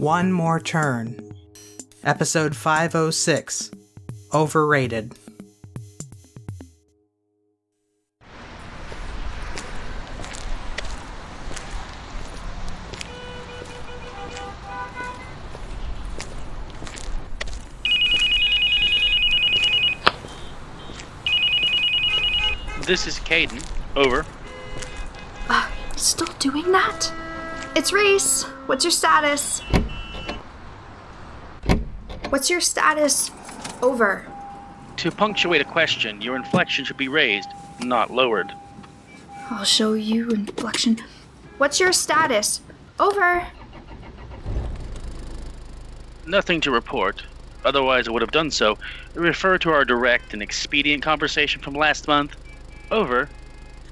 One More Turn, Episode 506, Overrated. This is Caden. Over. Still doing that? It's Reese. What's your status? What's your status? Over. To punctuate a question, your inflection should be raised, not lowered. I'll show you inflection. What's your status? Over. Nothing to report. Otherwise, I would have done so. Refer to our direct and expedient conversation from last month. Over.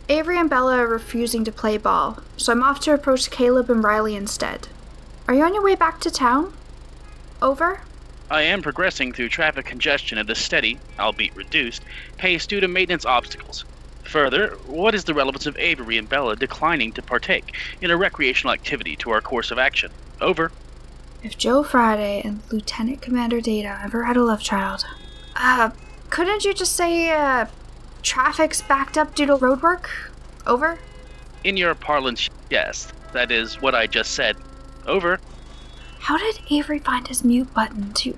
Avery and Bella are refusing to play ball, so I'm off to approach Caleb and Riley instead. Are you on your way back to town? Over. I am progressing through traffic congestion at a steady, albeit reduced, pace due to maintenance obstacles. Further, what is the relevance of Avery and Bella declining to partake in a recreational activity to our course of action? Over. If Joe Friday and Lieutenant Commander Data ever had a love child... couldn't you just say, traffic's backed up due to road work? Over? In your parlance, yes. That is what I just said. Over. How did Avery find his mute button to...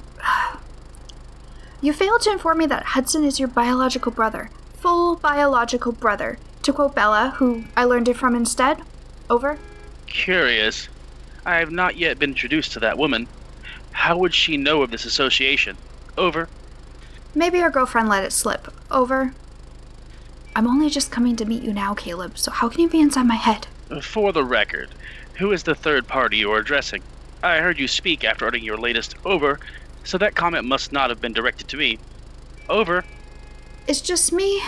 You failed to inform me that Hudson is your biological brother. Full biological brother. To quote Bella, who I learned it from instead. Over? Curious. I have not yet been introduced to that woman. How would she know of this association? Over. Maybe her girlfriend let it slip. Over. I'm only just coming to meet you now, Caleb, so how can you be inside my head? For the record, who is the third party you are addressing? I heard you speak after uttering your latest over, so that comment must not have been directed to me. Over. It's just me,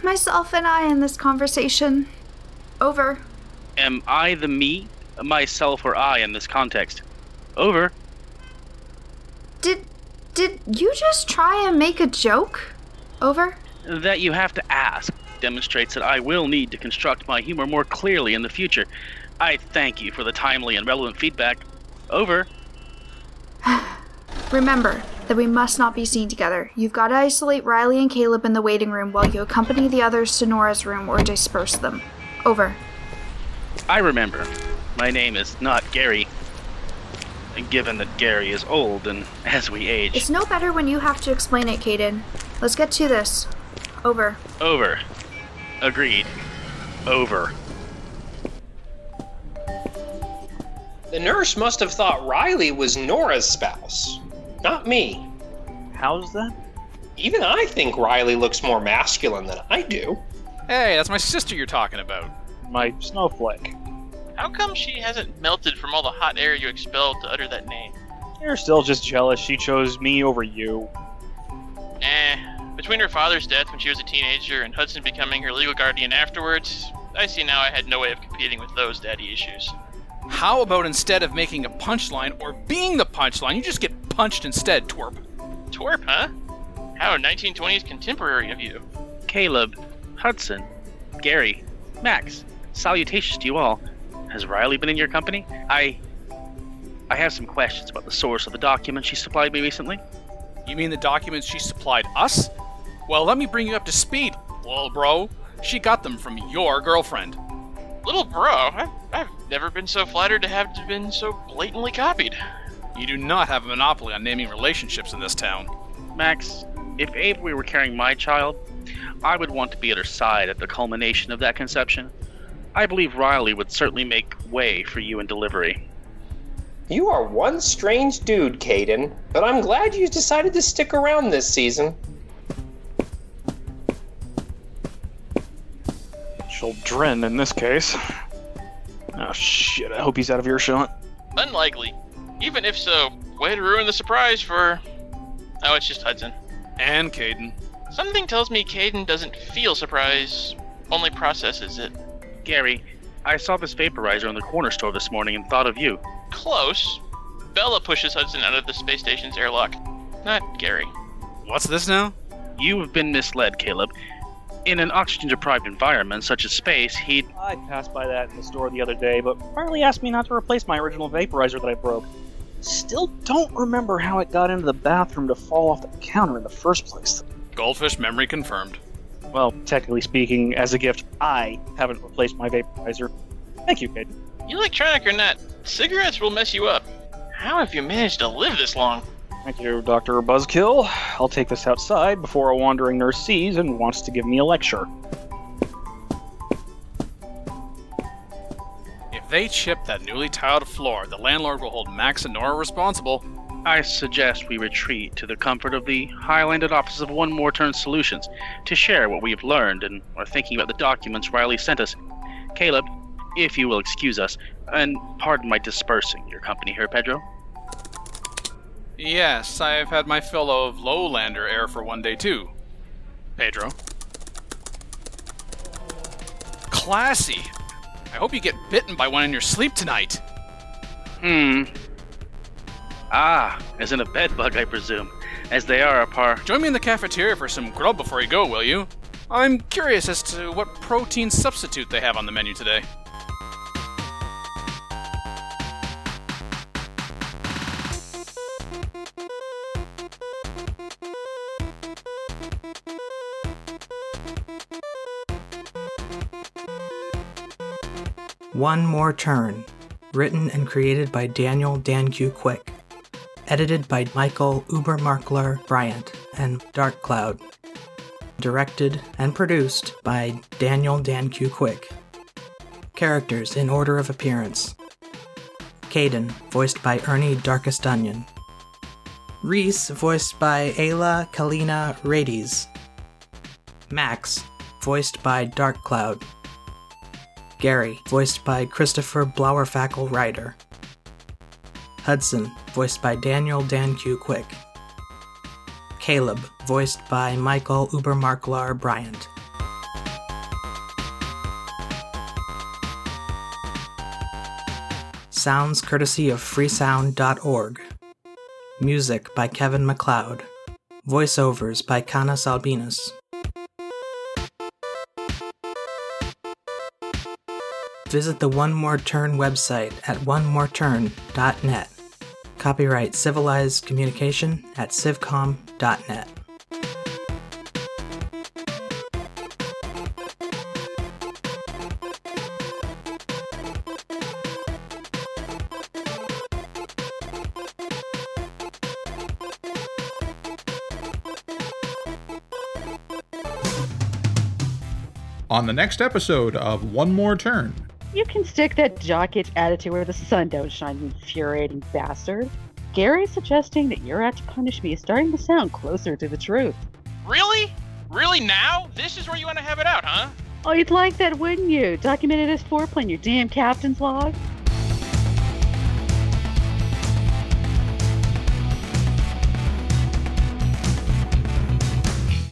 myself, and I in this conversation. Over. Am I the me, myself, or I in this context? Over. Did you just try and make a joke? Over. That you have to ask demonstrates that I will need to construct my humor more clearly in the future. I thank you for the timely and relevant feedback. Over. Remember that we must not be seen together. You've got to isolate Riley and Caleb in the waiting room while you accompany the others to Nora's room or disperse them. Over. I remember. My name is not Gary. Given that Gary is old and as we age... It's no better when you have to explain it, Caden. Let's get to this. Over. Over. Agreed. Over. The nurse must have thought Riley was Nora's spouse, not me. How's that? Even I think Riley looks more masculine than I do. Hey, that's my sister you're talking about. My snowflake. How come she hasn't melted from all the hot air you expelled to utter that name? You're still just jealous she chose me over you. Between her father's death when she was a teenager and Hudson becoming her legal guardian afterwards, I see now I had no way of competing with those daddy issues. How about instead of making a punchline or being the punchline, you just get punched instead, twerp? Twerp, huh? How 1920s contemporary of you. Caleb, Hudson, Gary, Max, salutations to you all. Has Riley been in your company? I have some questions about the source of the documents she supplied me recently. You mean the documents she supplied us? Well, let me bring you up to speed, little bro. She got them from your girlfriend. Little bro? I've never been so flattered to have been so blatantly copied. You do not have a monopoly on naming relationships in this town. Max, if Avery were carrying my child, I would want to be at her side at the culmination of that conception. I believe Riley would certainly make way for you in delivery. You are one strange dude, Caden, but I'm glad you decided to stick around this season. Children, in this case. Oh shit, I hope he's out of earshot. Unlikely. Even if so, way to ruin the surprise for... Oh, it's just Hudson. And Caden. Something tells me Caden doesn't feel surprise, only processes it. Gary, I saw this vaporizer in the corner store this morning and thought of you. Close. Bella pushes Hudson out of the space station's airlock. Not Gary. What's this now? You have been misled, Caleb. In an oxygen-deprived environment such as space, he'd... I passed by that in the store the other day, but Riley asked me not to replace my original vaporizer that I broke. Still don't remember how it got into the bathroom to fall off the counter in the first place. Goldfish memory confirmed. Well, technically speaking, as a gift, I haven't replaced my vaporizer. Thank you, Caden. You electronic or not, cigarettes will mess you up. How have you managed to live this long? Thank you, Dr. Buzzkill. I'll take this outside before a wandering nurse sees and wants to give me a lecture. If they chip that newly tiled floor, the landlord will hold Max and Nora responsible. I suggest we retreat to the comfort of the high-landed office of One More Turn Solutions to share what we've learned and are thinking about the documents Riley sent us. Caleb, if you will excuse us, and pardon my dispersing your company here, Pedro. Yes, I have had my fill of Lowlander air for one day, too. Pedro. Classy! I hope you get bitten by one in your sleep tonight. Ah, as in a bed bug, I presume. As they are a par... Join me in the cafeteria for some grub before you go, will you? I'm curious as to what protein substitute they have on the menu today. One More Turn, written and created by Daniel DanQ Quick, edited by Michael Ubermarkler Bryant and Dark Cloud, directed and produced by Daniel DanQ Quick. Characters in order of appearance: Caden, voiced by Ernie Darkest Onion; Reese, voiced by Ayla Kalina Radies; Max, voiced by Dark Cloud; Gary, voiced by Christopher Blauerfackle Ryder; Hudson, voiced by Daniel DanQ Quick; Caleb, voiced by Michael Ubermarkler Bryant. Sounds courtesy of Freesound.org. Music by Kevin MacLeod. Voiceovers by Canis Albinus. Visit the One More Turn website at onemoreturn.net. Copyright Civilized Communication at civcom.net. On the next episode of One More Turn. You can stick that jock itch attitude where the sun don't shine, you infuriating bastard. Gary's suggesting that you're out to punish me is starting to sound closer to the truth. Really? Really now? This is where you want to have it out, huh? Oh, you'd like that, wouldn't you? Documented as foreplay in your damn captain's log?